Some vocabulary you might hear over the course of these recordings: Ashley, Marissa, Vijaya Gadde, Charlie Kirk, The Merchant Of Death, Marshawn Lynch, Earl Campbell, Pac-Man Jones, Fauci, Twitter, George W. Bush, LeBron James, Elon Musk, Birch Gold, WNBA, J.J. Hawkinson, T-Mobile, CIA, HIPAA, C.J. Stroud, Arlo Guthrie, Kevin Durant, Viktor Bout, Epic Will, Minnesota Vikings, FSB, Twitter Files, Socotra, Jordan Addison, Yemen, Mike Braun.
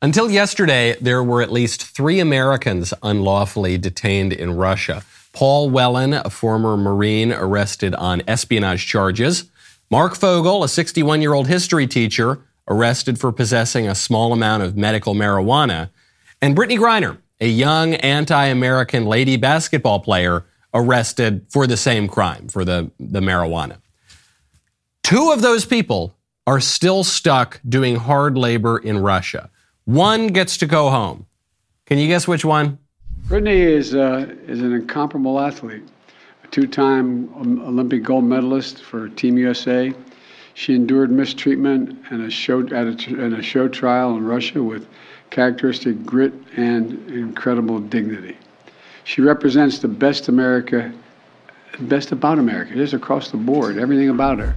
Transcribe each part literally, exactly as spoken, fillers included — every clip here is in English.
Until yesterday, there were at least three Americans unlawfully detained in Russia. Paul Whelan, a former Marine arrested on espionage charges. Mark Fogel, a sixty-one-year-old history teacher, arrested for possessing a small amount of medical marijuana. And Brittney Griner, a young anti-American lady basketball player, arrested for the same crime, for the, the marijuana. Two of those people are still stuck doing hard labor in Russia. One gets to go home. Can you guess which one? Brittney is uh, is an incomparable athlete, a two-time Olympic gold medalist for Team U S A. She endured mistreatment and a show at a, and a show trial in Russia with characteristic grit and incredible dignity. She represents the best America, best about America. It is across the board, everything about her.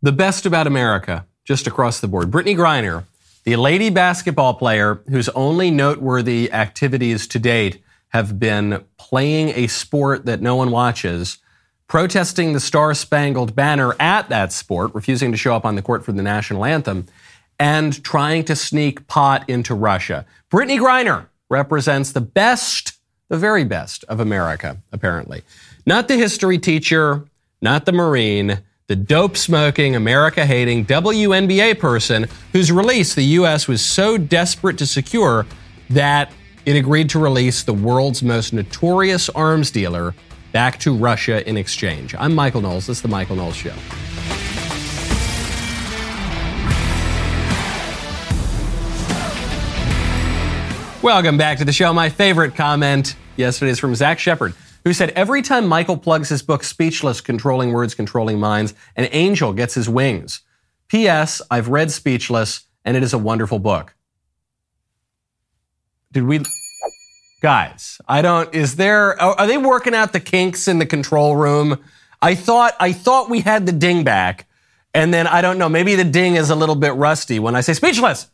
The best about America, just across the board. Brittney Griner, the lady basketball player whose only noteworthy activities to date have been playing a sport that no one watches, protesting the Star-Spangled Banner at that sport, refusing to show up on the court for the national anthem, and trying to sneak pot into Russia. Brittney Griner represents the best, the very best of America, apparently. Not the history teacher, not the Marine, the dope-smoking, America-hating W N B A person whose release the U S was so desperate to secure that it agreed to release the world's most notorious arms dealer back to Russia in exchange. I'm Michael Knowles. This is The Michael Knowles Show. Welcome back to the show. My favorite comment yesterday is from Zach Shepherd, who said, every time Michael plugs his book, Speechless, Controlling Words, Controlling Minds, an angel gets his wings. P S. I've read Speechless, and it is a wonderful book. Did we... Guys, I don't... Is there... Are they working out the kinks in the control room? I thought I thought we had the ding back, and then, I don't know, maybe the ding is a little bit rusty when I say Speechless.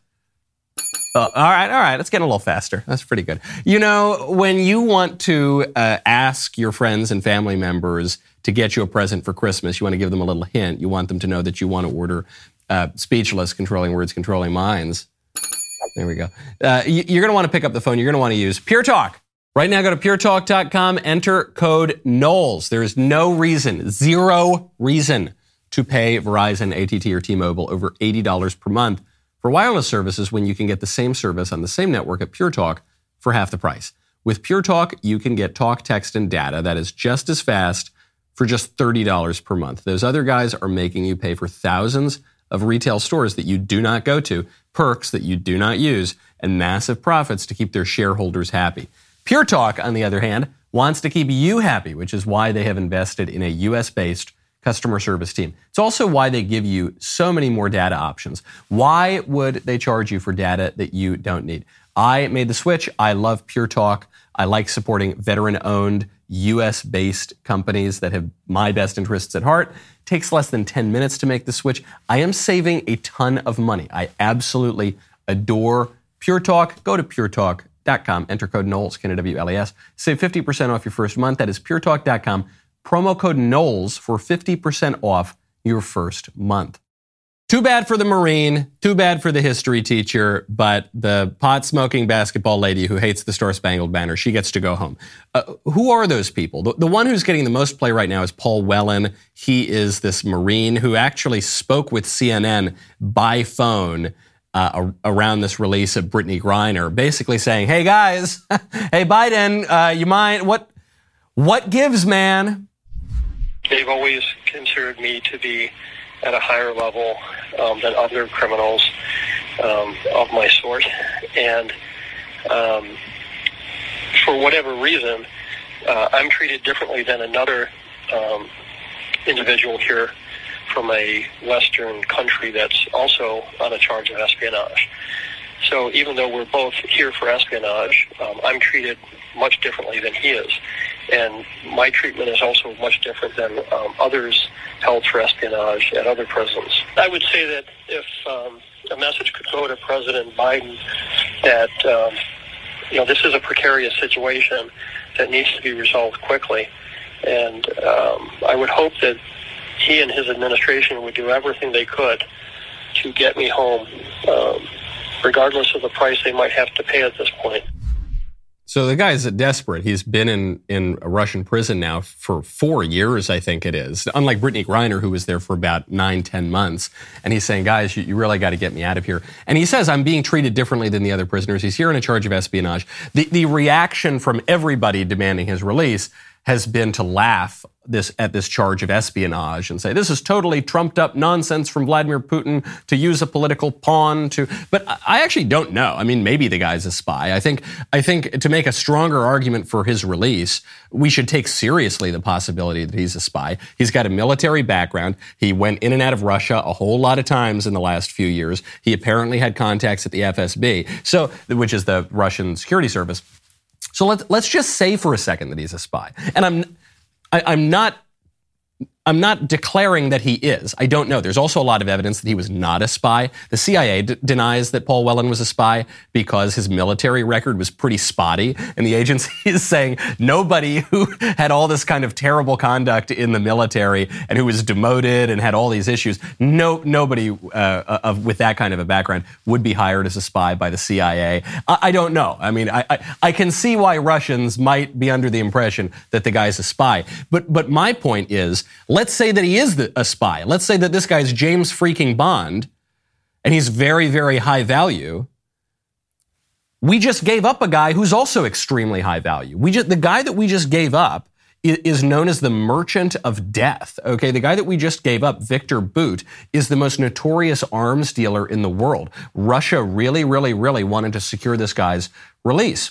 Oh, all right, all right. It's getting a little faster. That's pretty good. You know, when you want to uh, ask your friends and family members to get you a present for Christmas, you want to give them a little hint. You want them to know that you want to order uh, Speechless, Controlling Words, Controlling Minds. There we go. Uh, you're going to want to pick up the phone. You're going to want to use PureTalk. Right now, go to pure talk dot com, enter code Knowles. There is no reason, zero reason, to pay Verizon, A T T, or T-Mobile over eighty dollars per month for wireless services when you can get the same service on the same network at PureTalk for half the price. With PureTalk, you can get talk, text, and data that is just as fast for just thirty dollars per month. Those other guys are making you pay for thousands of retail stores that you do not go to, perks that you do not use, and massive profits to keep their shareholders happy. PureTalk, on the other hand, wants to keep you happy, which is why they have invested in a U S-based customer service team. It's also why they give you so many more data options. Why would they charge you for data that you don't need? I made the switch. I love PureTalk. I like supporting veteran-owned, U S-based companies that have my best interests at heart. It takes less than ten minutes to make the switch. I am saving a ton of money. I absolutely adore PureTalk. Go to pure talk dot com. Enter code Knowles, K N O W L E S. Save fifty percent off your first month. That is pure talk dot com. Promo code Knowles for fifty percent off your first month. Too bad for the Marine, too bad for the history teacher, but the pot-smoking basketball lady who hates the Star-Spangled Banner, she gets to go home. Uh, who are those people? The, the one who's getting the most play right now is Paul Whelan. He is this Marine who actually spoke with C N N by phone Uh, around this release of Brittney Griner, basically saying, hey guys, hey Biden, uh, you mind, what what gives, man? They've always considered me to be at a higher level um, than other criminals um, of my sort. And um, for whatever reason, uh, I'm treated differently than another um, individual here from a Western country that's also on a charge of espionage. So even though we're both here for espionage, um, I'm treated much differently than he is. And my treatment is also much different than um, others held for espionage at other prisons. I would say that if um, a message could go to President Biden that, um, you know, this is a precarious situation that needs to be resolved quickly. And um, I would hope that he and his administration would do everything they could to get me home um, regardless of the price they might have to pay at this point. So the guy's desperate. He's been in, in a Russian prison now for four years, I think it is. Unlike Brittney Griner, who was there for about nine, ten months. And he's saying, guys, you, you really got to get me out of here. And he says, I'm being treated differently than the other prisoners. He's here in a charge of espionage. The, the reaction from everybody demanding his release has been to laugh this at this charge of espionage and say, this is totally trumped up nonsense from Vladimir Putin to use a political pawn to, but I actually don't know. I mean, maybe the guy's a spy. I think, I think to make a stronger argument for his release, we should take seriously the possibility that he's a spy. He's got a military background. He went in and out of Russia a whole lot of times in the last few years. He apparently had contacts at the F S B, so, which is the Russian security service. So let's, let's just say for a second that he's a spy. And I'm, I, I'm not, I'm not declaring that he is. I don't know. There's also a lot of evidence that he was not a spy. The C I A d- denies that Paul Whelan was a spy because his military record was pretty spotty. And the agency is saying nobody who had all this kind of terrible conduct in the military and who was demoted and had all these issues, no, nobody uh, of, with that kind of a background would be hired as a spy by the C I A. I, I don't know. I mean, I, I, I can see why Russians might be under the impression that the guy's a spy. But, but my point is, let's say that he is the, a spy. Let's say that this guy's James freaking Bond, and he's very, very high value. We just gave up a guy who's also extremely high value. We just, the guy that we just gave up is, is known as the merchant of death. Okay, the guy that we just gave up, Viktor Bout, is the most notorious arms dealer in the world. Russia really, really, really wanted to secure this guy's release.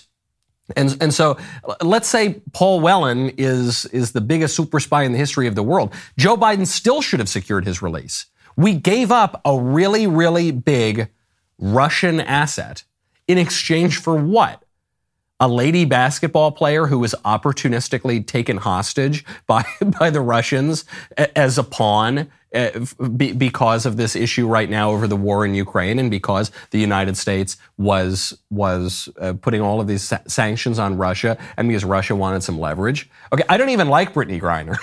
And, and so let's say Paul Whelan is, is the biggest super spy in the history of the world. Joe Biden still should have secured his release. We gave up a really, really big Russian asset in exchange for what? A lady basketball player who was opportunistically taken hostage by, by the Russians as a pawn because of this issue right now over the war in Ukraine and because the United States was, was putting all of these sanctions on Russia and because Russia wanted some leverage. Okay, I don't even like Brittney Griner.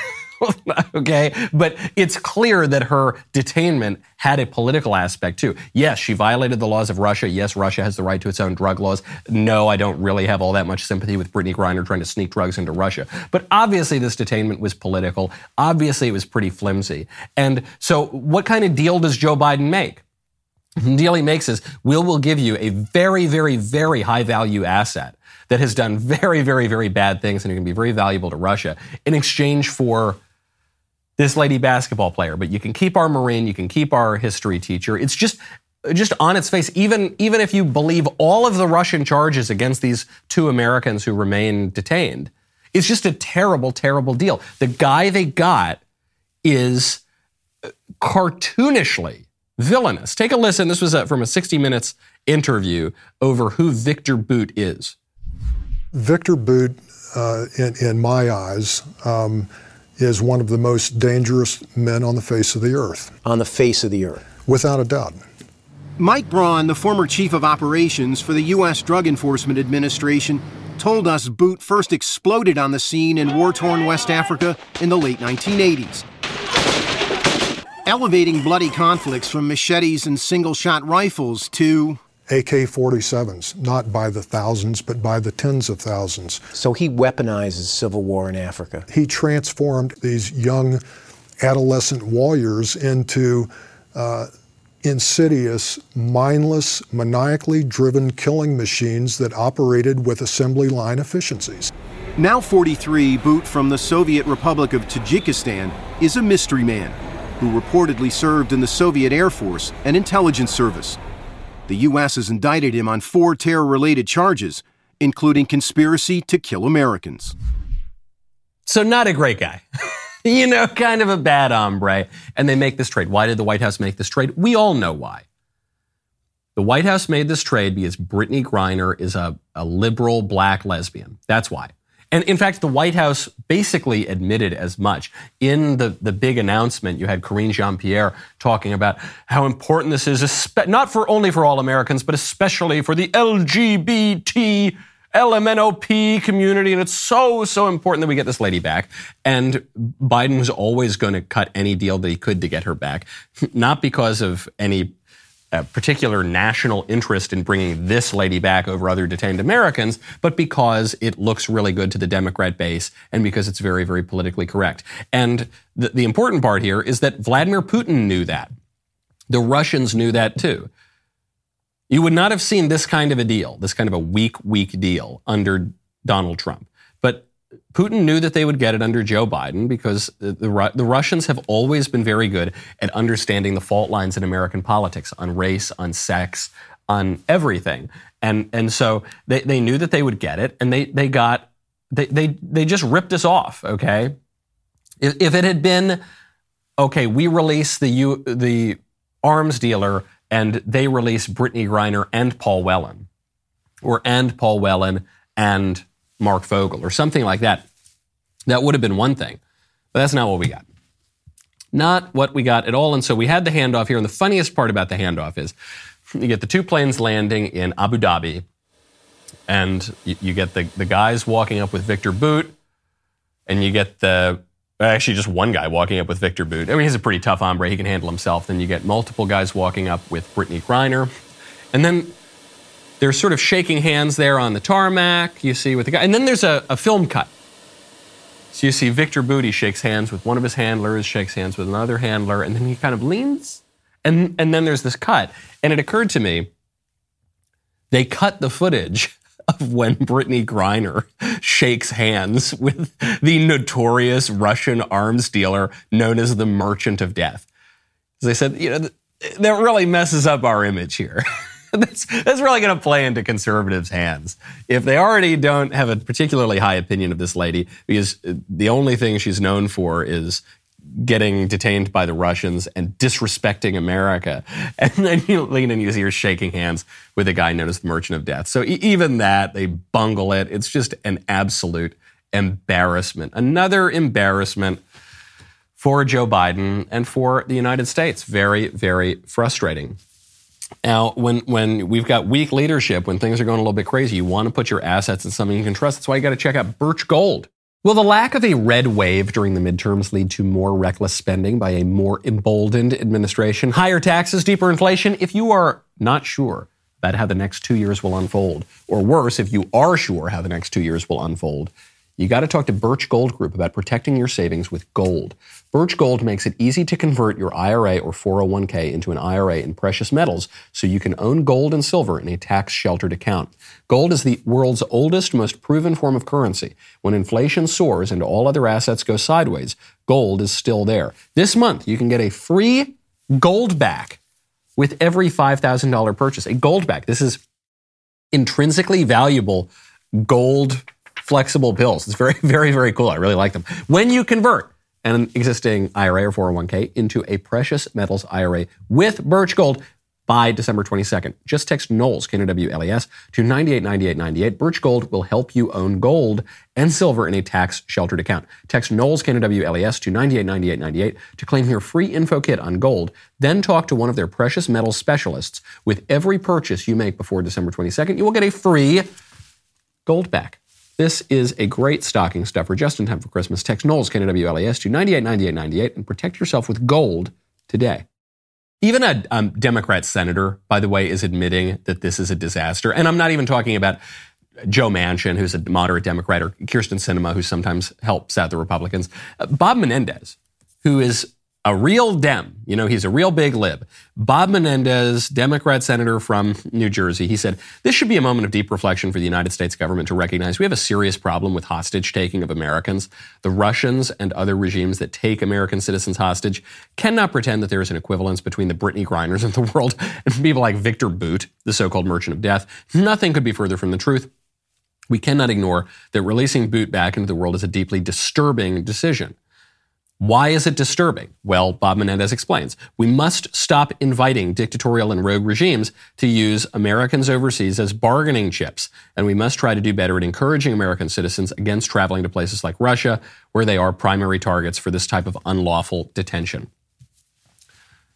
Okay, but it's clear that her detainment had a political aspect too. Yes, she violated the laws of Russia. Yes, Russia has the right to its own drug laws. No, I don't really have all that much sympathy with Brittney Griner trying to sneak drugs into Russia. But obviously this detainment was political. Obviously it was pretty flimsy. And so what kind of deal does Joe Biden make? The deal he makes is, we'll, we'll give you a very, very, very high value asset that has done very, very, very bad things and it can be very valuable to Russia in exchange for this lady basketball player, but you can keep our Marine, you can keep our history teacher. It's just, just on its face, even, even if you believe all of the Russian charges against these two Americans who remain detained, it's just a terrible, terrible deal. The guy they got is cartoonishly villainous. Take a listen. This was from a sixty minutes interview over who Viktor Bout is. Viktor Bout, uh, in, in my eyes, um, is one of the most dangerous men on the face of the earth. On the face of the earth. Without a doubt. Mike Braun, the former chief of operations for the U S Drug Enforcement Administration, told us Bout first exploded on the scene in war-torn West Africa in the late nineteen eighties. Elevating bloody conflicts from machetes and single-shot rifles to A K forty-sevens, not by the thousands, but by the tens of thousands. So he weaponizes civil war in Africa. He transformed these young adolescent warriors into uh, insidious, mindless, maniacally driven killing machines that operated with assembly line efficiencies. Now forty-three, Bout from the Soviet Republic of Tajikistan is a mystery man who reportedly served in the Soviet Air Force and intelligence service. The U S has indicted him on four terror-related charges, including conspiracy to kill Americans. So not a great guy. You know, kind of a bad hombre. And they make this trade. Why did the White House make this trade? We all know why. The White House made this trade because Brittney Griner is a, a liberal black lesbian. That's why. And in fact, the White House basically admitted as much. In the, the big announcement, you had Karine Jean-Pierre talking about how important this is, not for only for all Americans, but especially for the L G B T, L M N O P community. And it's so, so important that we get this lady back. And Biden was always going to cut any deal that he could to get her back, not because of any a particular national interest in bringing this lady back over other detained Americans, but because it looks really good to the Democrat base and because it's very, very politically correct. And the, the important part here is that Vladimir Putin knew that. The Russians knew that too. You would not have seen this kind of a deal, this kind of a weak, weak deal under Donald Trump. But Putin knew that they would get it under Joe Biden because the, the, the Russians have always been very good at understanding the fault lines in American politics on race, on sex, on everything. And and so they, they knew that they would get it, and they they got, they they, they just ripped us off, okay? If, if it had been, okay, we release the U, the arms dealer and they release Brittney Griner and Paul Whelan, or and Paul Whelan and Mark Fogel, or something like that, that would have been one thing. But that's not what we got. Not what we got at all. And so we had the handoff here. And the funniest part about the handoff is you get the two planes landing in Abu Dhabi, and you, you get the, the guys walking up with Viktor Bout, and you get the, actually just one guy walking up with Viktor Bout. I mean, he's a pretty tough hombre. He can handle himself. Then you get multiple guys walking up with Brittney Griner. And then they're sort of shaking hands there on the tarmac, you see, with the guy. And then there's a, a film cut. So you see Viktor Bout shakes hands with one of his handlers, shakes hands with another handler, and then he kind of leans, and, and then there's this cut. And it occurred to me, they cut the footage of when Brittney Griner shakes hands with the notorious Russian arms dealer known as the Merchant of Death. As I said, you know, that really messes up our image here. That's, that's really going to play into conservatives' hands if they already don't have a particularly high opinion of this lady, because the only thing she's known for is getting detained by the Russians and disrespecting America. And then you lean and you see her shaking hands with a guy known as the Merchant of Death. So even that, they bungle it. It's just an absolute embarrassment. Another embarrassment for Joe Biden and for the United States. Very, very frustrating. Now, when when we've got weak leadership, when things are going a little bit crazy, you want to put your assets in something you can trust. That's why you got to check out Birch Gold. Will the lack of a red wave during the midterms lead to more reckless spending by a more emboldened administration? Higher taxes, deeper inflation? If you are not sure about how the next two years will unfold, or worse, if you are sure how the next two years will unfold, you got to talk to Birch Gold Group about protecting your savings with gold. Birch Gold makes it easy to convert your I R A or four oh one k into an I R A in precious metals so you can own gold and silver in a tax-sheltered account. Gold is the world's oldest, most proven form of currency. When inflation soars and all other assets go sideways, gold is still there. This month, you can get a free gold back with every five thousand dollars purchase. A gold back. This is intrinsically valuable gold flexible pills. It's very, very, very cool. I really like them. When you convert an existing I R A or four oh one k into a precious metals I R A with Birch Gold by December twenty-second, just text Knowles, K N O W L E S, to nine eight nine eight nine eight. Birch Gold will help you own gold and silver in a tax-sheltered account. Text Knowles, K N O W L E S, to nine eight nine eight nine eight to claim your free info kit on gold. Then talk to one of their precious metals specialists. With every purchase you make before December twenty-second, you will get a free gold back. This is a great stocking stuffer just in time for Christmas. Text Knowles, K N O W L E S, to nine eight nine eight nine eight and protect yourself with gold today. Even a um, Democrat senator, by the way, is admitting that this is a disaster. And I'm not even talking about Joe Manchin, who's a moderate Democrat, or Kirsten Sinema, who sometimes helps out the Republicans. Uh, Bob Menendez, who is a real Dem. You know, he's a real big lib. Bob Menendez, Democrat senator from New Jersey, he said, "This should be a moment of deep reflection for the United States government to recognize we have a serious problem with hostage-taking of Americans. The Russians and other regimes that take American citizens hostage cannot pretend that there is an equivalence between the Brittney Griners of the world and people like Viktor Bout, the so-called Merchant of Death. Nothing could be further from the truth. We cannot ignore that releasing Bout back into the world is a deeply disturbing decision." Why is it disturbing? Well, Bob Menendez explains, "We must stop inviting dictatorial and rogue regimes to use Americans overseas as bargaining chips, and we must try to do better at encouraging American citizens against traveling to places like Russia, where they are primary targets for this type of unlawful detention."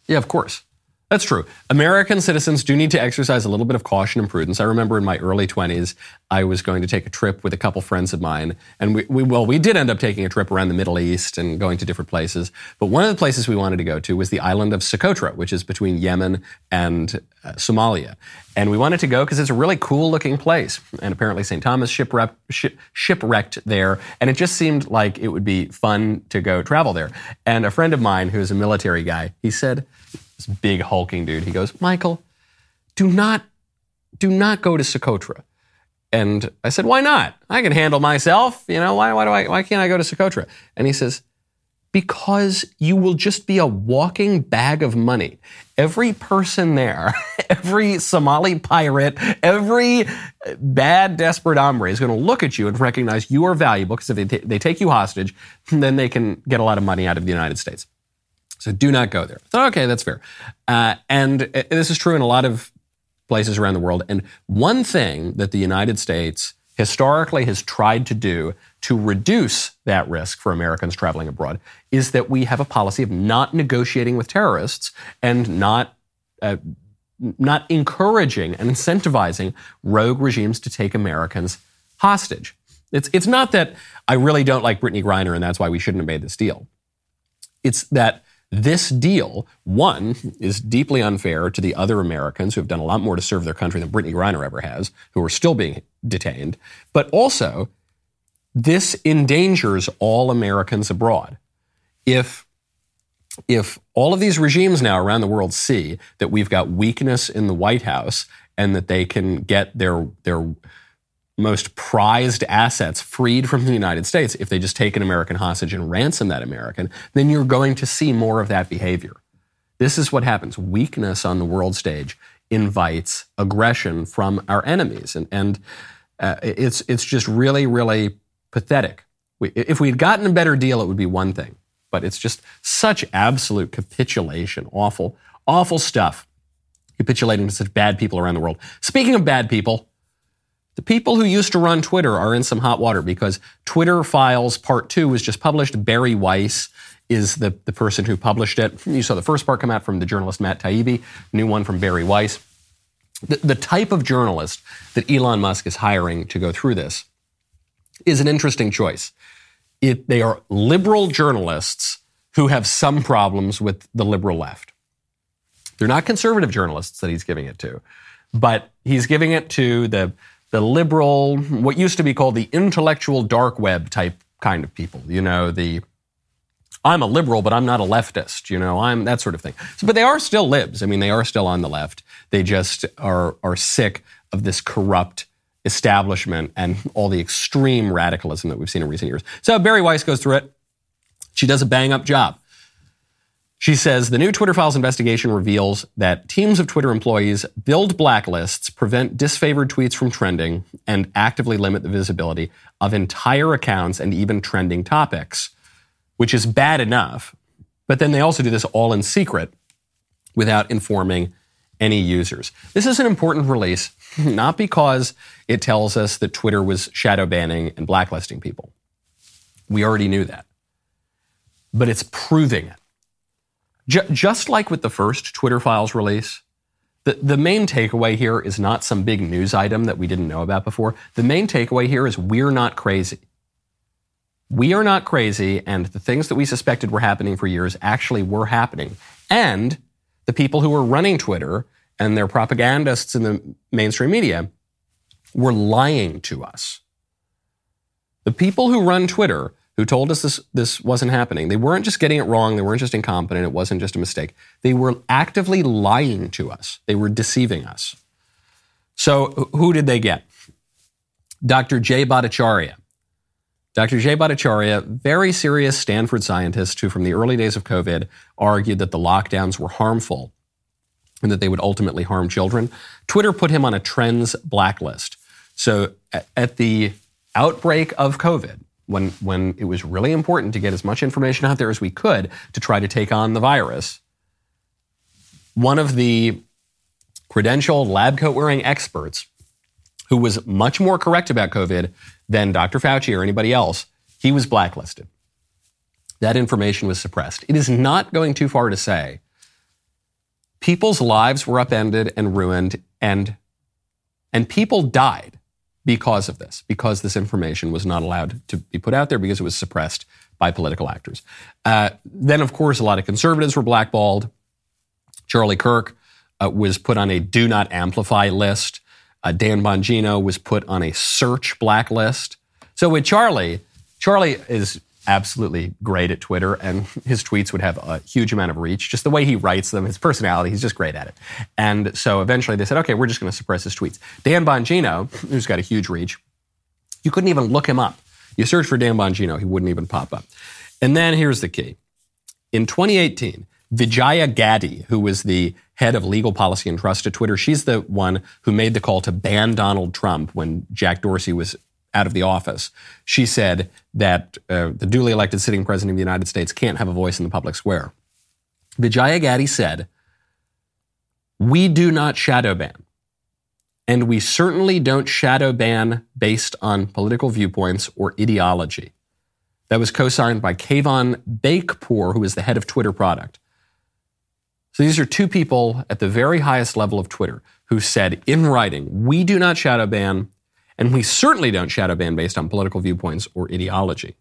Yeah, of course. That's true. American citizens do need to exercise a little bit of caution and prudence. I remember in my early twenties, I was going to take a trip with a couple friends of mine. And we, we well, we did end up taking a trip around the Middle East and going to different places. But one of the places we wanted to go to was the island of Socotra, which is between Yemen and uh, Somalia. And we wanted to go because it's a really cool looking place. And apparently Saint Thomas shipwrecked, ship, shipwrecked there. And it just seemed like it would be fun to go travel there. And a friend of mine who is a military guy, he said, this big hulking dude, he goes, Michael, do not, do not go to Socotra. And I said, why not? I can handle myself. You know, why, why do I, why can't I go to Socotra? And he says, because you will just be a walking bag of money. Every person there, every Somali pirate, every bad, desperate hombre is going to look at you and recognize you are valuable, because if they, t- they take you hostage, then they can get a lot of money out of the United States. So do not go there. I thought, okay, that's fair. Uh, and uh, this is true in a lot of places around the world. And one thing that the United States historically has tried to do to reduce that risk for Americans traveling abroad is that we have a policy of not negotiating with terrorists and not uh, not encouraging and incentivizing rogue regimes to take Americans hostage. It's it's not that I really don't like Brittney Griner and that's why we shouldn't have made this deal. It's that this deal, one, is deeply unfair to the other Americans who have done a lot more to serve their country than Brittney Griner ever has, who are still being detained. But also, this endangers all Americans abroad. If, if all of these regimes now around the world see that we've got weakness in the White House and that they can get their their most prized assets freed from the United States if they just take an American hostage and ransom that American, then you're going to see more of that behavior. This is what happens. Weakness on the world stage invites aggression from our enemies. And, and uh, it's it's just really, really pathetic. We, if we'd gotten a better deal, it would be one thing. But it's just such absolute capitulation. Awful, awful stuff. Capitulating to such bad people around the world. Speaking of bad people, the people who used to run Twitter are in some hot water because Twitter Files Part two was just published. Bari Weiss is the, the person who published it. You saw the first part come out from the journalist Matt Taibbi, new one from Bari Weiss. The, the type of journalist that Elon Musk is hiring to go through this is an interesting choice. It, they are liberal journalists who have some problems with the liberal left. They're not conservative journalists that he's giving it to, but he's giving it to the the liberal, what used to be called the intellectual dark web type kind of people. You know, the, I'm a liberal, but I'm not a leftist. You know, I'm that sort of thing. So, but they are still libs. I mean, they are still on the left. They just are are sick of this corrupt establishment and all the extreme radicalism that we've seen in recent years. So Bari Weiss goes through it. She does a bang-up job. She says, the new Twitter Files investigation reveals that teams of Twitter employees build blacklists, prevent disfavored tweets from trending, and actively limit the visibility of entire accounts and even trending topics, which is bad enough. But then they also do this all in secret without informing any users. This is an important release, not because it tells us that Twitter was shadow banning and blacklisting people. We already knew that. But it's proving it. Just like with the first Twitter Files release, the, the main takeaway here is not some big news item that we didn't know about before. The main takeaway here is we're not crazy. We are not crazy, and the things that we suspected were happening for years actually were happening. And the people who were running Twitter and their propagandists in the mainstream media were lying to us. The people who run Twitter who told us this this wasn't happening. They weren't just getting it wrong. They weren't just incompetent. It wasn't just a mistake. They were actively lying to us. They were deceiving us. So who did they get? Doctor Jay Bhattacharya. Doctor Jay Bhattacharya, very serious Stanford scientist who from the early days of COVID argued that the lockdowns were harmful and that they would ultimately harm children. Twitter put him on a trends blacklist. So at the outbreak of COVID, When when it was really important to get as much information out there as we could to try to take on the virus, one of the credentialed lab coat-wearing experts who was much more correct about COVID than Doctor Fauci or anybody else, he was blacklisted. That information was suppressed. It is not going too far to say People's lives were upended and ruined, and and people died because of this, because this information was not allowed to be put out there because it was suppressed by political actors. Uh, then, of course, a lot of conservatives were blackballed. Charlie Kirk uh, was put on a do not amplify list. Uh, Dan Bongino was put on a search blacklist. So with Charlie, Charlie is absolutely great at Twitter, and his tweets would have a huge amount of reach. Just the way he writes them, his personality, he's just great at it. And so eventually they said, okay, we're just going to suppress his tweets. Dan Bongino, who's got a huge reach, you couldn't even look him up. You search for Dan Bongino, he wouldn't even pop up. And then here's the key. In twenty eighteen, Vijaya Gadde, who was the head of legal policy and trust at Twitter, she's the one who made the call to ban Donald Trump when Jack Dorsey was out of the office. She said that uh, the duly elected sitting president of the United States can't have a voice in the public square. Vijaya Gadde said, "We do not shadow ban, and we certainly don't shadow ban based on political viewpoints or ideology." That was co-signed by Kayvon Bakepour, who is the head of Twitter product. So these are two people at the very highest level of Twitter who said in writing, "We do not shadow ban, and we certainly don't shadow ban based on political viewpoints or ideology."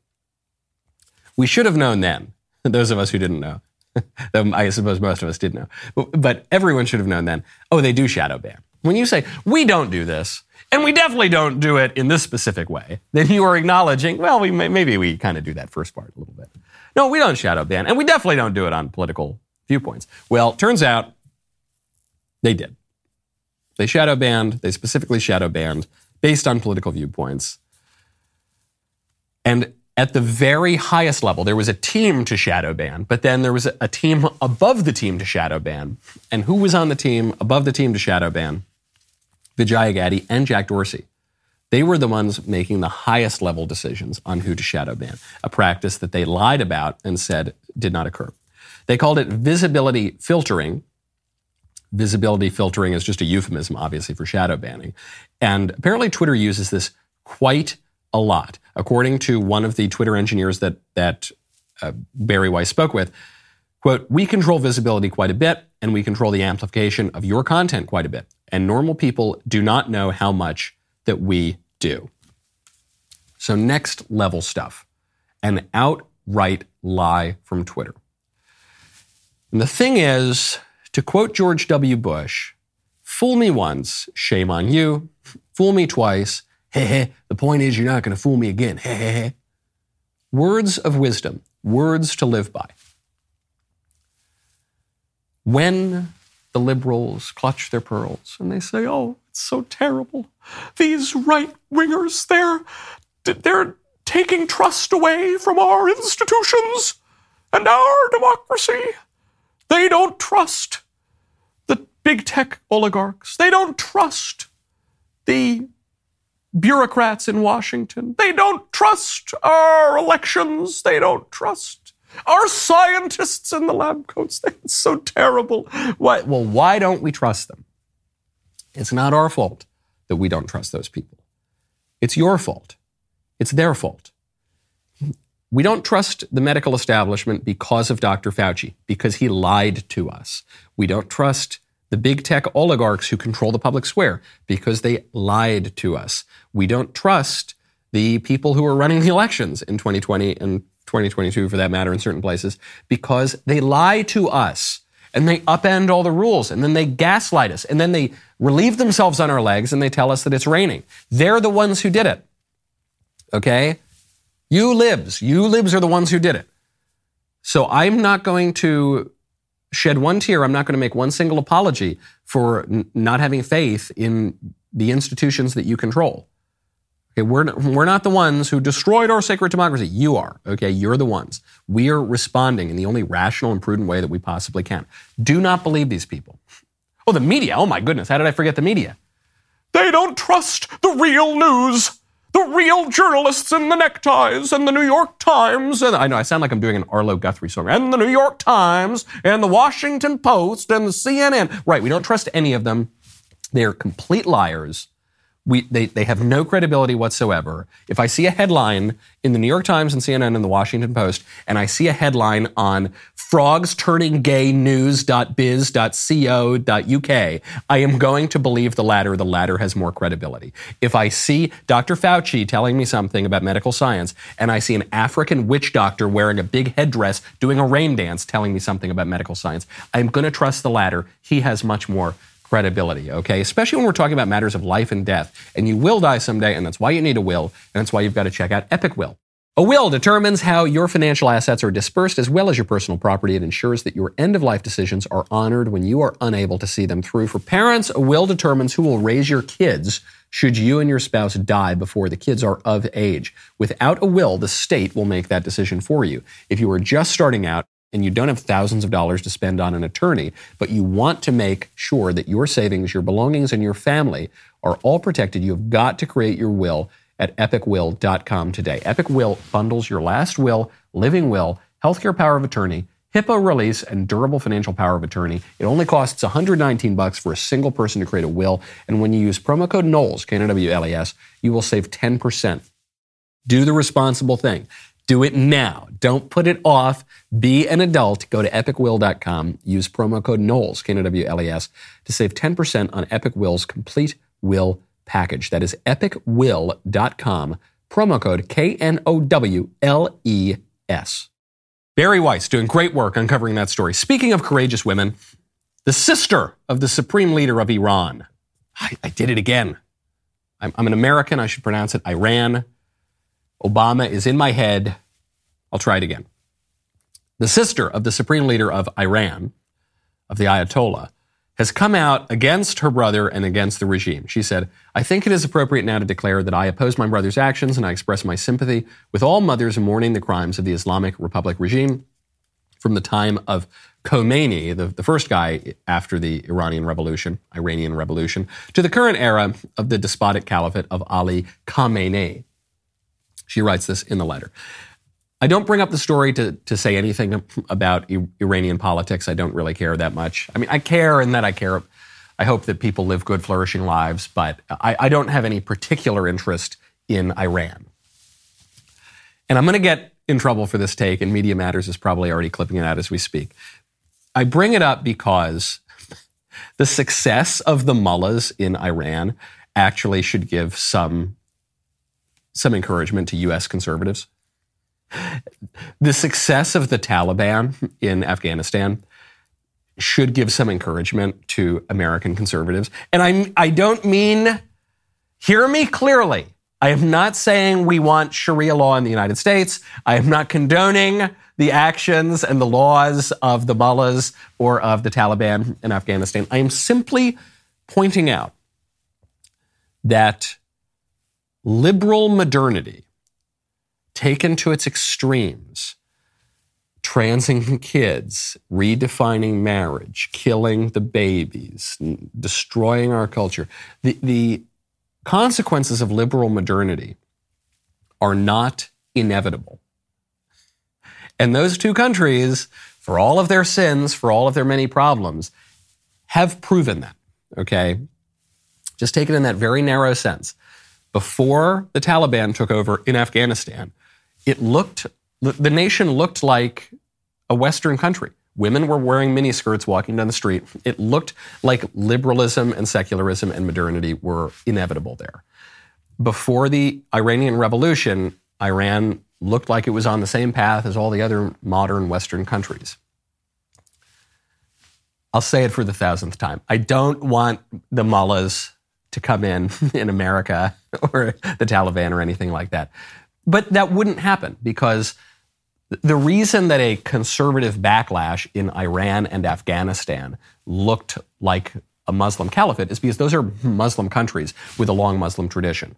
We should have known then, those of us who didn't know, though I suppose most of us did know, but, but everyone should have known then, oh, they do shadow ban. When you say, we don't do this, and we definitely don't do it in this specific way, then you are acknowledging, well, we may, maybe we kind of do that first part a little bit. No, we don't shadow ban, and we definitely don't do it on political viewpoints. Well, turns out they did. They shadow banned, they specifically shadow banned based on political viewpoints. And at the very highest level, there was a team to shadow ban, but then there was a team above the team to shadow ban. And who was on the team above the team to shadow ban? Vijaya Gadde and Jack Dorsey. They were the ones making the highest level decisions on who to shadow ban, a practice that they lied about and said did not occur. They called it visibility filtering. Visibility filtering is just a euphemism, obviously, for shadow banning. And apparently Twitter uses this quite a lot. According to one of the Twitter engineers that, that uh, Bari Weiss spoke with, quote, "We control visibility quite a bit, and we control the amplification of your content quite a bit. And normal people do not know how much that we do." So next level stuff, an outright lie from Twitter. And the thing is, to quote George W. Bush, "Fool me once, shame on you. Fool me twice, heh heh. The point is you're not going to fool me again, heh heh heh." Words of wisdom, words to live by. When the liberals clutch their pearls and they say, "Oh, it's so terrible. These right-wingers, they're, they're taking trust away from our institutions and our democracy. They don't trust the big tech oligarchs. They don't trust the bureaucrats in Washington. They don't trust our elections. They don't trust our scientists in the lab coats. It's so terrible." Why? Well, why don't we trust them? It's not our fault that we don't trust those people. It's your fault. It's their fault. We don't trust the medical establishment because of Doctor Fauci, because he lied to us. We don't trust the big tech oligarchs who control the public square because they lied to us. We don't trust the people who are running the elections in twenty twenty and twenty twenty-two, for that matter, in certain places, because they lie to us and they upend all the rules and then they gaslight us and then they relieve themselves on our legs and they tell us that it's raining. They're the ones who did it, okay? You libs, you libs are the ones who did it. So I'm not going to shed one tear. I'm not going to make one single apology for n- not having faith in the institutions that you control. Okay, we're n- we're not the ones who destroyed our sacred democracy. You are, okay? You're the ones. We are responding in the only rational and prudent way that we possibly can. Do not believe these people. Oh, the media. Oh my goodness, how did I forget the media? They don't trust the real news. The real journalists in the neckties and the New York Times. And I know I sound like I'm doing an Arlo Guthrie song. And the New York Times and the Washington Post and the C N N. Right, we don't trust any of them. They are complete liars. We, they, they have no credibility whatsoever. If I see a headline in the New York Times and C N N and the Washington Post, and I see a headline on frogs turning gay news dot biz dot co dot u k, I am going to believe the latter. The latter has more credibility. If I see Doctor Fauci telling me something about medical science, and I see an African witch doctor wearing a big headdress doing a rain dance telling me something about medical science, I'm going to trust the latter. He has much more credibility, okay? Especially when we're talking about matters of life and death. And you will die someday, and that's why you need a will, and that's why you've got to check out Epic Will. A will determines how your financial assets are dispersed as well as your personal property. It ensures that your end-of-life decisions are honored when you are unable to see them through. For parents, a will determines who will raise your kids should you and your spouse die before the kids are of age. Without a will, the state will make that decision for you. If you are just starting out, and you don't have thousands of dollars to spend on an attorney, but you want to make sure that your savings, your belongings, and your family are all protected, you've got to create your will at epic will dot com today. Epic Will bundles your last will, living will, healthcare power of attorney, HIPAA release, and durable financial power of attorney. It only costs one hundred nineteen bucks for a single person to create a will, and when you use promo code Knowles, K N O W L E S, you will save ten percent. Do the responsible thing. Do it now. Don't put it off. Be an adult. Go to epic will dot com. Use promo code Knowles, K N O W L E S, to save ten percent on Epic Will's complete will package. That is epic will dot com, promo code K N O W L E S. Bari Weiss doing great work uncovering that story. Speaking of courageous women, the sister of the supreme leader of Iran. I, I did it again. I'm, I'm an American. I should pronounce it Iran. Obama is in my head. I'll try it again. The sister of the supreme leader of Iran, of the Ayatollah, has come out against her brother and against the regime. She said, "I think it is appropriate now to declare that I oppose my brother's actions and I express my sympathy with all mothers mourning the crimes of the Islamic Republic regime from the time of Khomeini, the, the first guy after the Iranian Revolution, Iranian Revolution, to the current era of the despotic caliphate of Ali Khamenei." She writes this in the letter. I don't bring up the story to, to say anything about Iranian politics. I don't really care that much. I mean, I care in that I care. I hope that people live good, flourishing lives, but I, I don't have any particular interest in Iran. And I'm going to get in trouble for this take, and Media Matters is probably already clipping it out as we speak. I bring it up because the success of the mullahs in Iran actually should give some some encouragement to U S conservatives. The success of the Taliban in Afghanistan should give some encouragement to American conservatives. And I I don't mean, hear me clearly, I am not saying we want Sharia law in the United States. I am not condoning the actions and the laws of the mullahs or of the Taliban in Afghanistan. I am simply pointing out that liberal modernity, taken to its extremes, transing kids, redefining marriage, killing the babies, destroying our culture. The, the consequences of liberal modernity are not inevitable. And those two countries, for all of their sins, for all of their many problems, have proven that, okay? Just take it in that very narrow sense. Before the Taliban took over in Afghanistan, it looked, the nation looked like a Western country. Women were wearing miniskirts walking down the street. It looked like liberalism and secularism and modernity were inevitable there. Before the Iranian Revolution, Iran looked like it was on the same path as all the other modern Western countries. I'll say it for the thousandth time. I don't want the mullahs to come in in America or the Taliban or anything like that. But that wouldn't happen because the reason that a conservative backlash in Iran and Afghanistan looked like a Muslim caliphate is because those are Muslim countries with a long Muslim tradition.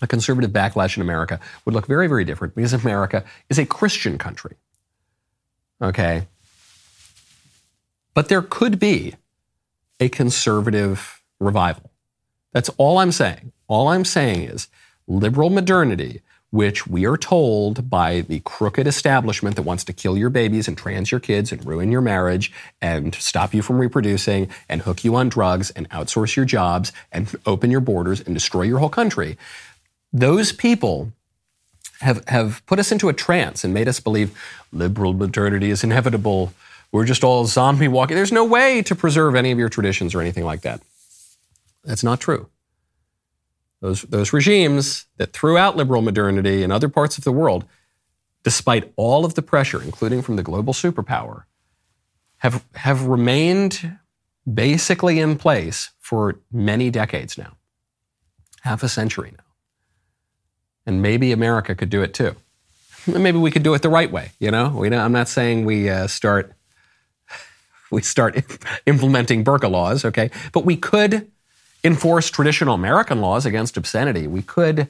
A conservative backlash in America would look very, very different because America is a Christian country, okay? But there could be a conservative revival. That's all I'm saying. All I'm saying is liberal modernity which we are told by the crooked establishment that wants to kill your babies and trans your kids and ruin your marriage and stop you from reproducing and hook you on drugs and outsource your jobs and open your borders and destroy your whole country. Those people have, have put us into a trance and made us believe liberal modernity is inevitable. We're just all zombie walking. There's no way to preserve any of your traditions or anything like that. That's not true. Those, those regimes that threw out liberal modernity in other parts of the world, despite all of the pressure, including from the global superpower, have, have remained basically in place for many decades now, half a century now. And maybe America could do it too. Maybe we could do it the right way, you know? We don't, I'm not saying we uh, start we start implementing burqa laws, okay? But we could enforce traditional American laws against obscenity. We could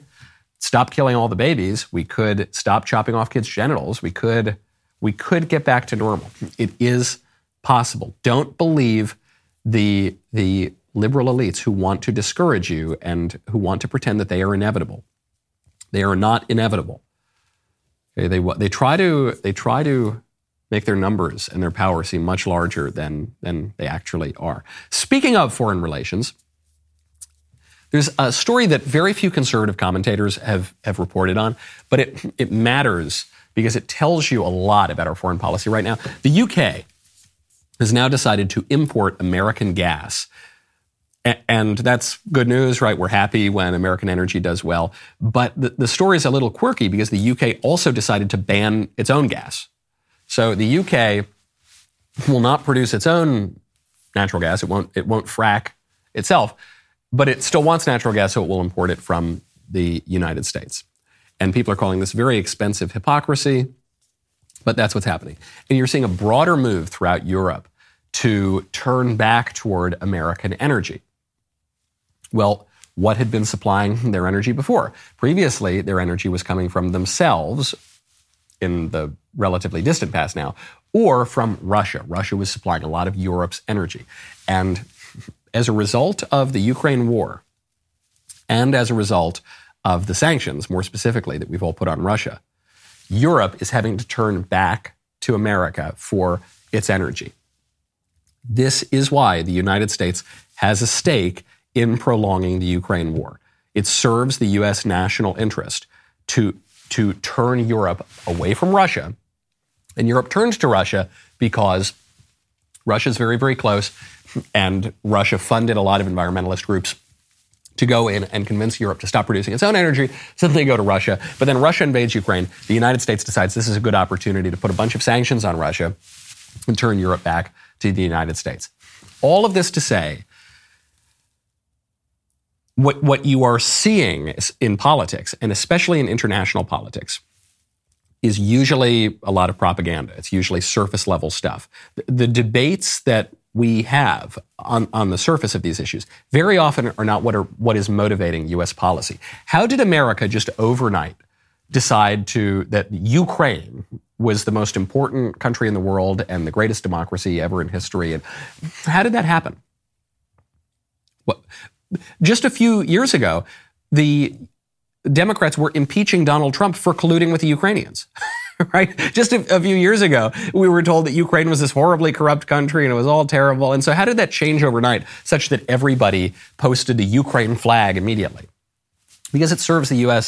stop killing all the babies. We could stop chopping off kids' genitals. We could we could get back to normal. It is possible. Don't believe the the liberal elites who want to discourage you and who want to pretend that they are inevitable. They are not inevitable. Okay, they they try to they try to make their numbers and their power seem much larger than than they actually are. Speaking of foreign relations, there's a story that very few conservative commentators have have reported on, but it it matters because it tells you a lot about our foreign policy right now. The U K has now decided to import American gas. And that's good news, right? We're happy when American energy does well. But the, the story is a little quirky because the U K also decided to ban its own gas. So the U K will not produce its own natural gas. It won't, it won't frack itself, but it still wants natural gas, so it will import it from the United States. And people are calling this very expensive hypocrisy, but that's what's happening. And you're seeing a broader move throughout Europe to turn back toward American energy. Well, what had been supplying their energy before? Previously, their energy was coming from themselves, in the relatively distant past now, or from Russia. Russia was supplying a lot of Europe's energy. And as a result of the Ukraine war, and as a result of the sanctions, more specifically, that we've all put on Russia, Europe is having to turn back to America for its energy. This is why the United States has a stake in prolonging the Ukraine war. It serves the U S national interest to, to turn Europe away from Russia. And Europe turns to Russia because Russia's very, very close, and Russia funded a lot of environmentalist groups to go in and convince Europe to stop producing its own energy, so they go to Russia. But then Russia invades Ukraine. The United States decides this is a good opportunity to put a bunch of sanctions on Russia and turn Europe back to the United States. All of this to say, What what you are seeing in politics, and especially in international politics, is usually a lot of propaganda. It's usually surface level stuff. The, the debates that we have on, on the surface of these issues very often are not what are what is motivating U S policy. How did America just overnight decide to that Ukraine was the most important country in the world and the greatest democracy ever in history? And how did that happen? What? Just a few years ago, the Democrats were impeaching Donald Trump for colluding with the Ukrainians, right? Just a, a few years ago, we were told that Ukraine was this horribly corrupt country and it was all terrible. And so how did that change overnight such that everybody posted the Ukraine flag immediately? Because it serves the U S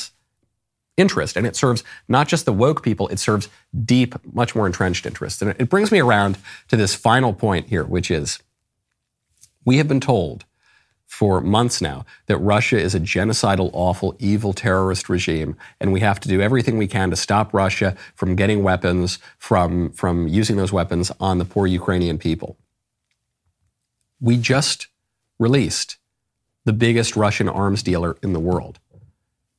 interest, and it serves not just the woke people, it serves deep, much more entrenched interests. And it brings me around to this final point here, which is we have been told for months now that Russia is a genocidal, awful, evil terrorist regime, and we have to do everything we can to stop Russia from getting weapons, from, from using those weapons on the poor Ukrainian people. We just released the biggest Russian arms dealer in the world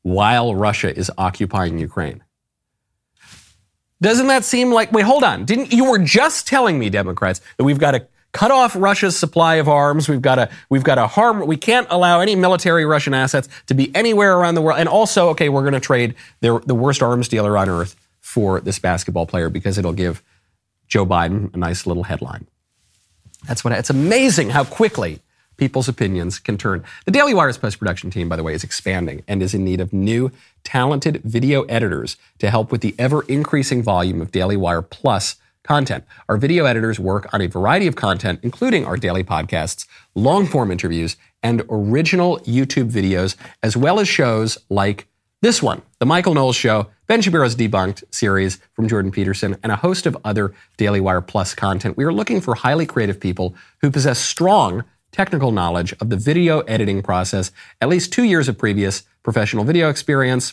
while Russia is occupying Ukraine. Doesn't that seem like, wait, hold on. Didn't, you were just telling me, Democrats, that we've got to cut off Russia's supply of arms. We've got to, we've got to harm, we can't allow any military Russian assets to be anywhere around the world. And also, okay, we're going to trade the, the worst arms dealer on earth for this basketball player because it'll give Joe Biden a nice little headline. That's what, it's amazing how quickly people's opinions can turn. The Daily Wire's post-production team, by the way, is expanding and is in need of new, talented video editors to help with the ever-increasing volume of Daily Wire Plus content. Our video editors work on a variety of content, including our daily podcasts, long-form interviews, and original YouTube videos, as well as shows like this one, The Michael Knowles Show, Ben Shapiro's Debunked series from Jordan Peterson, and a host of other Daily Wire Plus content. We are looking for highly creative people who possess strong technical knowledge of the video editing process, at least two years of previous professional video experience,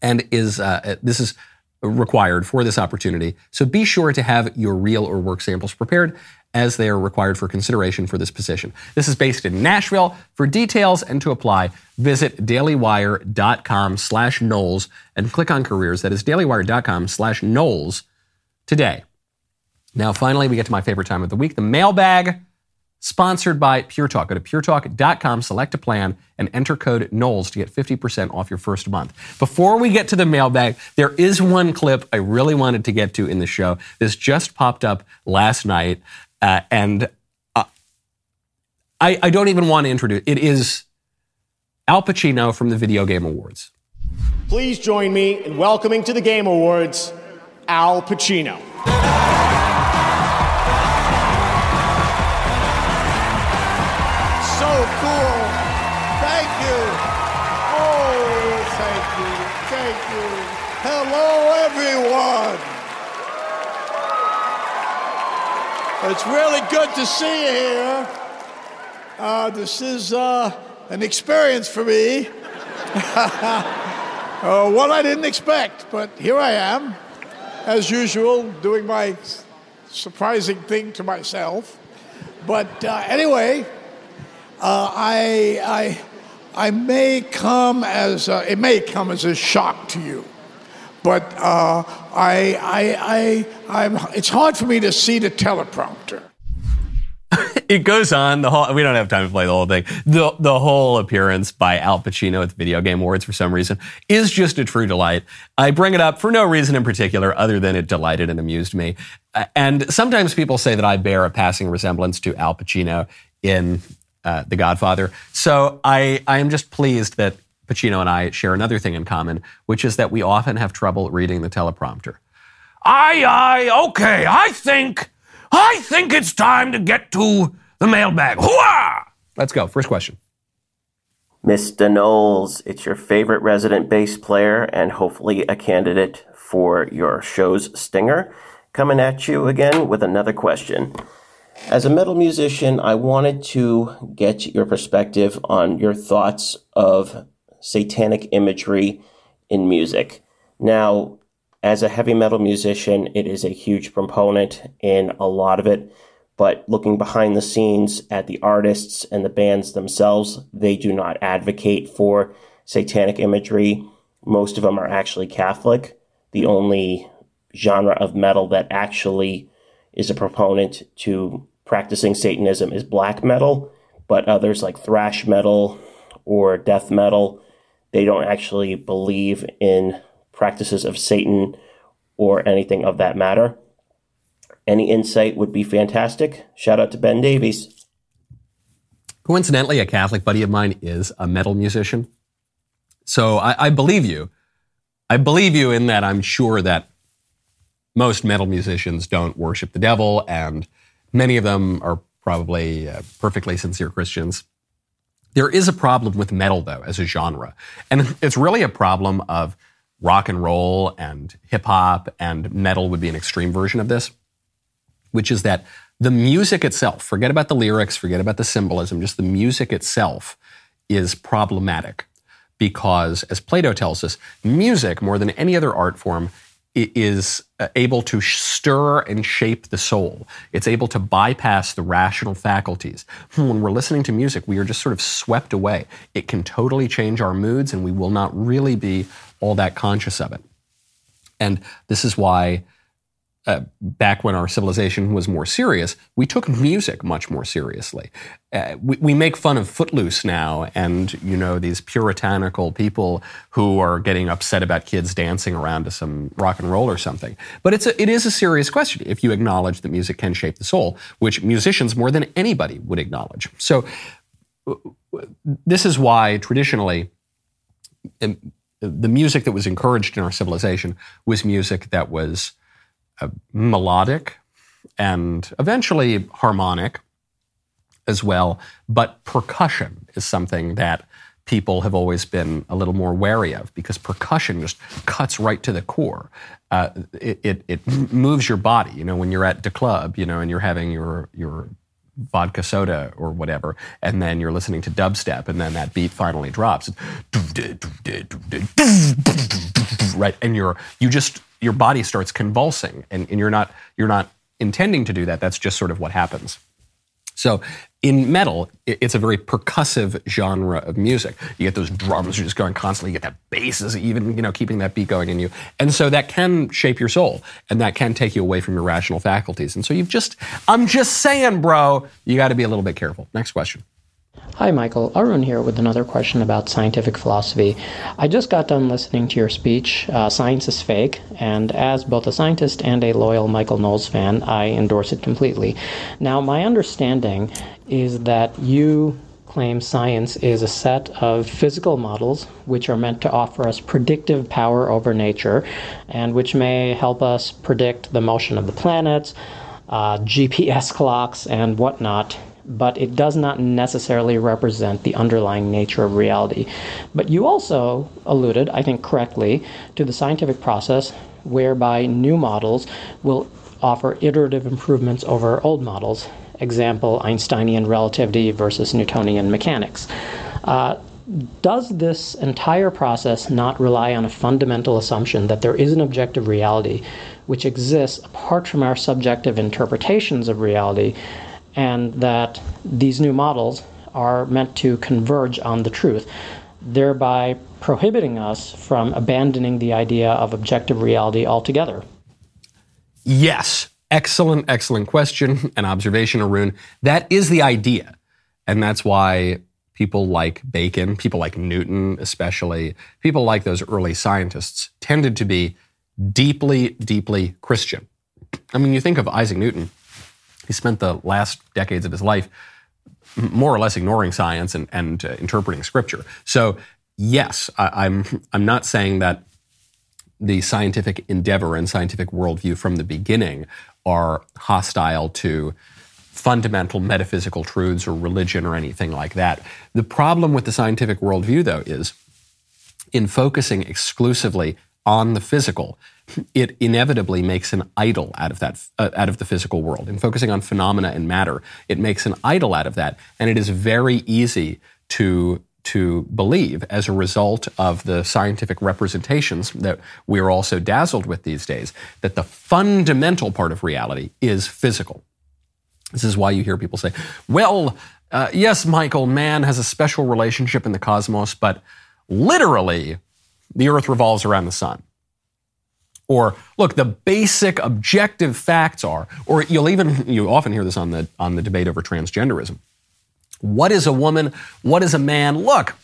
and is uh, this is required for this opportunity. So be sure to have your reel or work samples prepared as they are required for consideration for this position. This is based in Nashville. For details and to apply, visit dailywire.com slash Knowles and click on careers. That is dailywire.com slash Knowles today. Now, finally, we get to my favorite time of the week, the mailbag, sponsored by PureTalk. Go to puretalk dot com, select a plan, and enter code Knowles to get fifty percent off your first month. Before we get to the mailbag, there is one clip I really wanted to get to in the show. This just popped up last night, uh, and uh, I, I don't even want to introduce it. It is Al Pacino from the Video Game Awards. Please join me in welcoming to the Game Awards, Al Pacino. It's really good to see you here. Uh, this is uh, an experience for me. uh, one I didn't expect, but here I am, as usual, doing my surprising thing to myself. But uh, anyway, uh, I, I, I may come as a, it may come as a shock to you. But uh, I, I, I, I'm. It's hard for me to see the teleprompter. It goes on the whole. We don't have time to play the whole thing. The the whole appearance by Al Pacino at the Video Game Awards for some reason is just a true delight. I bring it up for no reason in particular, other than it delighted and amused me. And sometimes people say that I bear a passing resemblance to Al Pacino in uh, The Godfather. So I I am just pleased that Pacino and I share another thing in common, which is that we often have trouble reading the teleprompter. Aye, aye, okay, I think, I think it's time to get to the mailbag. Hooah! Let's go, first question. Mister Knowles, it's your favorite resident bass player and hopefully a candidate for your show's stinger, coming at you again with another question. As a metal musician, I wanted to get your perspective on your thoughts of satanic imagery in music. Now, as a heavy metal musician, it is a huge component in a lot of it, but looking behind the scenes at the artists and the bands themselves, they do not advocate for satanic imagery. Most of them are actually Catholic. The only genre of metal that actually is a proponent to practicing Satanism is black metal, but others like thrash metal or death metal, they don't actually believe in practices of Satan or anything of that matter. Any insight would be fantastic. Shout out to Ben Davies. Coincidentally, a Catholic buddy of mine is a metal musician. So I, I believe you. I believe you in that I'm sure that most metal musicians don't worship the devil, and many of them are probably uh, perfectly sincere Christians. There is a problem with metal, though, as a genre. And it's really a problem of rock and roll and hip hop, and metal would be an extreme version of this, which is that the music itself, forget about the lyrics, forget about the symbolism, just the music itself is problematic because, as Plato tells us, music, more than any other art form, is able to stir and shape the soul. It's able to bypass the rational faculties. When we're listening to music, we are just sort of swept away. It can totally change our moods, and we will not really be all that conscious of it. And this is why, uh, back when our civilization was more serious, we took music much more seriously. Uh, we, we make fun of Footloose now, and, you know, these puritanical people who are getting upset about kids dancing around to some rock and roll or something. But it's a, it is a serious question if you acknowledge that music can shape the soul, which musicians more than anybody would acknowledge. So this is why traditionally the music that was encouraged in our civilization was music that was uh, melodic and eventually harmonic as well. But percussion is something that people have always been a little more wary of, because percussion just cuts right to the core. Uh, it, it it moves your body. You know, when you're at the club, you know, and you're having your your vodka soda or whatever, and then you're listening to dubstep, and then that beat finally drops, right? And you're you just your body starts convulsing, and, and you're not you're not intending to do that. That's just sort of what happens. So in metal, it's a very percussive genre of music. You get those drums, you're just going constantly, you get that bass is even, you know, keeping that beat going in you. And so that can shape your soul, and that can take you away from your rational faculties. And so you've just, I'm just saying, bro, you got to be a little bit careful. Next question. Hi, Michael. Arun here with another question about scientific philosophy. I just got done listening to your speech, uh, Science is Fake, and as both a scientist and a loyal Michael Knowles fan, I endorse it completely. Now, my understanding is that you claim science is a set of physical models which are meant to offer us predictive power over nature, and which may help us predict the motion of the planets, uh, G P S clocks, and whatnot, but it does not necessarily represent the underlying nature of reality. But you also alluded, I think correctly, to the scientific process whereby new models will offer iterative improvements over old models. Example, Einsteinian relativity versus Newtonian mechanics. Uh, Does this entire process not rely on a fundamental assumption that there is an objective reality which exists apart from our subjective interpretations of reality, and that these new models are meant to converge on the truth, thereby prohibiting us from abandoning the idea of objective reality altogether? Yes. Excellent, excellent question and observation, Arun. That is the idea. And that's why people like Bacon, people like Newton especially, people like those early scientists tended to be deeply, deeply Christian. I mean, you think of Isaac Newton. He spent the last decades of his life more or less ignoring science and, and uh, interpreting scripture. So yes, I, I'm I'm not saying that the scientific endeavor and scientific worldview from the beginning are hostile to fundamental metaphysical truths or religion or anything like that. The problem with the scientific worldview, though, is in focusing exclusively on the physical, it inevitably makes an idol out of that, uh, out of the physical world. In focusing on phenomena and matter, it makes an idol out of that, and it is very easy to to believe as a result of the scientific representations that we are also dazzled with these days, that the fundamental part of reality is physical. This is why you hear people say, "Well, uh, yes, Michael, man has a special relationship in the cosmos, but literally, the Earth revolves around the sun." Or, look, the basic objective facts are, or you'll even, you often hear this on the on the debate over transgenderism. What is a woman? What is a man? Look,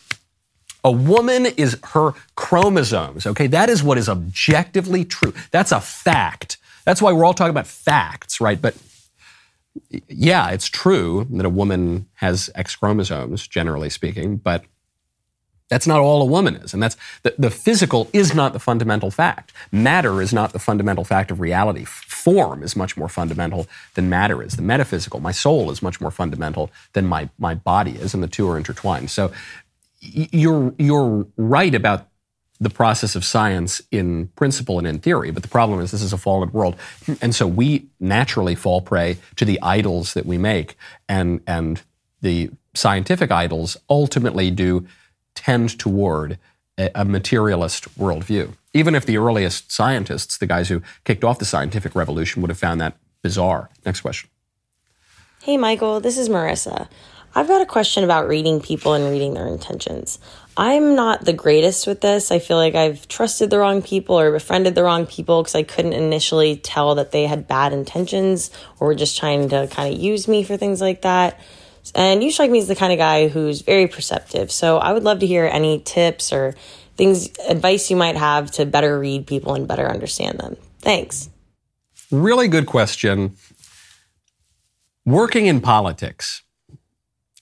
a woman is her chromosomes, okay? That is what is objectively true. That's a fact. That's why we're all talking about facts, right? But yeah, it's true that a woman has X chromosomes, generally speaking, but that's not all a woman is. And that's the, the physical is not the fundamental fact. Matter is not the fundamental fact of reality. Form is much more fundamental than matter is. The metaphysical, my soul, is much more fundamental than my, my body is, and the two are intertwined. So you're, you're right about the process of science in principle and in theory, but the problem is this is a fallen world. And so we naturally fall prey to the idols that we make, and, and the scientific idols ultimately do tend toward a, a materialist worldview. Even if the earliest scientists, the guys who kicked off the scientific revolution, would have found that bizarre. Next question. Hey, Michael, this is Marissa. I've got a question about reading people and reading their intentions. I'm not the greatest with this. I feel like I've trusted the wrong people or befriended the wrong people because I couldn't initially tell that they had bad intentions or were just trying to kind of use me for things like that. And you strike me as the kind of guy who's very perceptive. So I would love to hear any tips or things, advice you might have to better read people and better understand them. Thanks. Really good question. Working in politics,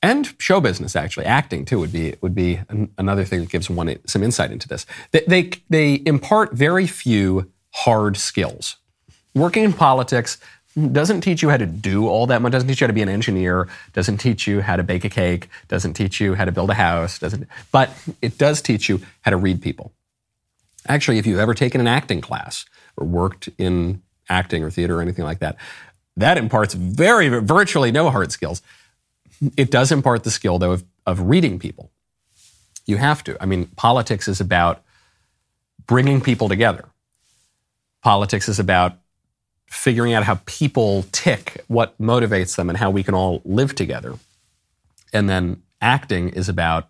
And show business, actually. Acting, too, would be would be an, another thing that gives one some insight into this. They, they, they impart very few hard skills. Working in politics doesn't teach you how to do all that much, doesn't teach you how to be an engineer, doesn't teach you how to bake a cake, doesn't teach you how to build a house, doesn't. But it does teach you how to read people. Actually, if you've ever taken an acting class or worked in acting or theater or anything like that, that imparts very virtually no hard skills. It does impart the skill, though, of, of reading people. You have to. I mean, politics is about bringing people together. Politics is about figuring out how people tick, what motivates them, and how we can all live together. And then acting is about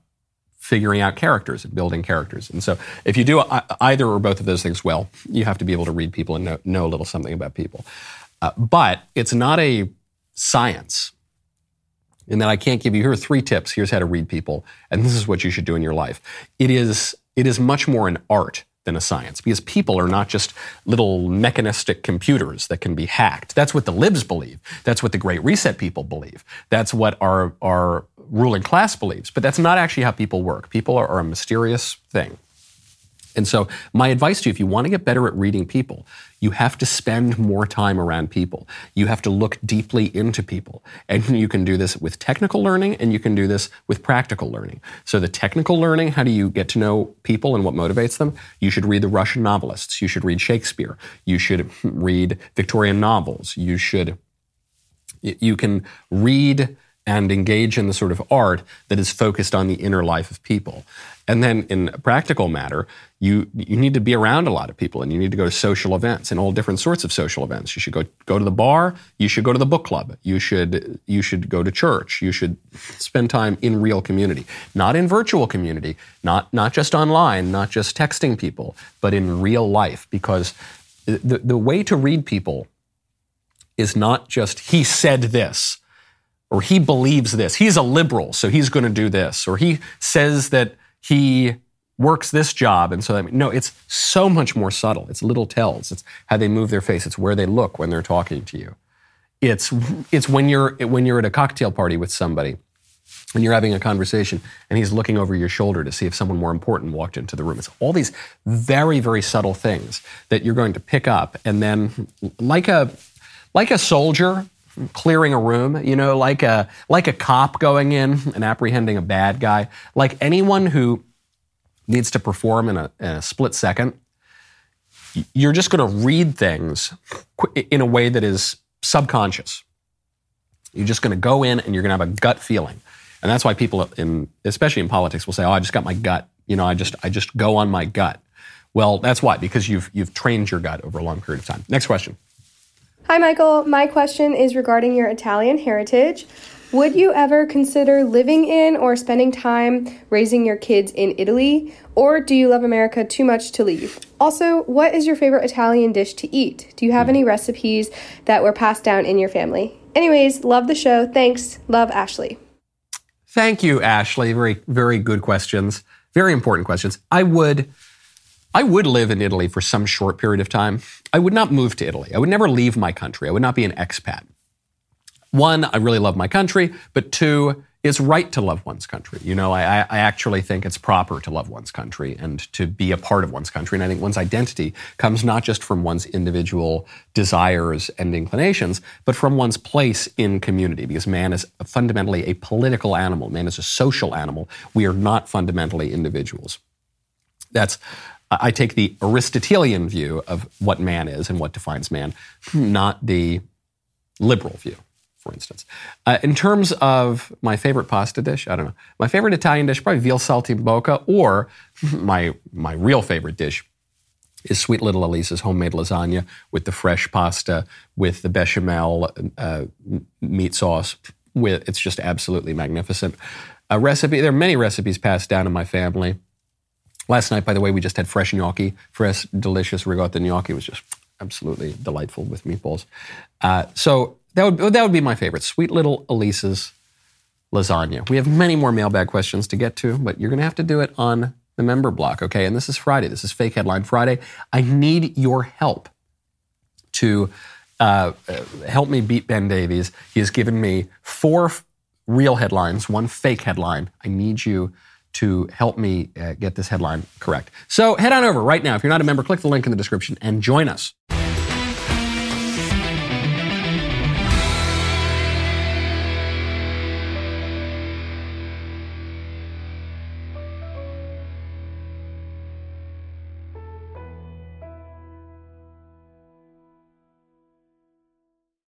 figuring out characters and building characters. And so if you do either or both of those things well, you have to be able to read people and know, know a little something about people. Uh, but it's not a science. And that I can't give you, here are three tips, here's how to read people, and this is what you should do in your life. It is it is much more an art than a science, because people are not just little mechanistic computers that can be hacked. That's what the libs believe. That's what the Great Reset people believe. That's what our, our ruling class believes. But that's not actually how people work. People are, are a mysterious thing. And so my advice to you, if you want to get better at reading people, you have to spend more time around people. You have to look deeply into people. And you can do this with technical learning, and you can do this with practical learning. So the technical learning, how do you get to know people and what motivates them? You should read the Russian novelists. You should read Shakespeare. You should read Victorian novels. You should, you can read and engage in the sort of art that is focused on the inner life of people. And then in a practical matter, you you need to be around a lot of people, and you need to go to social events and all different sorts of social events. You should go go to the bar, you should go to the book club, you should you should go to church, you should spend time in real community, not in virtual community, not not just online, not just texting people, but in real life, because the the way to read people is not just he said this, or he believes this, he's a liberal, so he's going to do this, or he says that he works this job, and so that, no, it's so much more subtle. It's little tells. It's how they move their face. It's where they look when they're talking to you. It's it's when you're when you're at a cocktail party with somebody, and you're having a conversation, and he's looking over your shoulder to see if someone more important walked into the room. It's all these very, very subtle things that you're going to pick up, and then like a like a soldier clearing a room, you know, like a like a cop going in and apprehending a bad guy, like anyone who needs to perform in a, in a split second, you're just going to read things in a way that is subconscious. You're just going to go in and you're going to have a gut feeling. And that's why people, in, especially in politics, will say, oh, I just got my gut. You know, I just I just go on my gut. Well, that's why, because you've you've trained your gut over a long period of time. Next question. Hi, Michael. My question is regarding your Italian heritage. Would you ever consider living in or spending time raising your kids in Italy? Or do you love America too much to leave? Also, what is your favorite Italian dish to eat? Do you have any recipes that were passed down in your family? Anyways, love the show. Thanks. Love, Ashley. Thank you, Ashley. Very, very good questions. Very important questions. I would... I would live in Italy for some short period of time. I would not move to Italy. I would never leave my country. I would not be an expat. One, I really love my country, but two, it's right to love one's country. You know, I, I actually think it's proper to love one's country and to be a part of one's country. And I think one's identity comes not just from one's individual desires and inclinations, but from one's place in community, because man is fundamentally a political animal. Man is a social animal. We are not fundamentally individuals. That's... I take the Aristotelian view of what man is and what defines man, not the liberal view, for instance. Uh, in terms of my favorite pasta dish, I don't know. My favorite Italian dish, probably veal saltimbocca, or my my real favorite dish is Sweet Little Elise's homemade lasagna with the fresh pasta, with the bechamel uh, meat sauce. With, it's just absolutely magnificent. A recipe, there are many recipes passed down in my family. Last night, by the way, we just had fresh gnocchi. Fresh, delicious ricotta gnocchi. It was just absolutely delightful with meatballs. Uh, so that would that would be my favorite. Sweet Little Elise's lasagna. We have many more mailbag questions to get to, but you're going to have to do it on the member block, okay? And this is Friday. This is Fake Headline Friday. I need your help to uh, help me beat Ben Davies. He has given me four real headlines, one fake headline. I need you to help me uh, get this headline correct. So head on over right now. If you're not a member, click the link in the description and join us.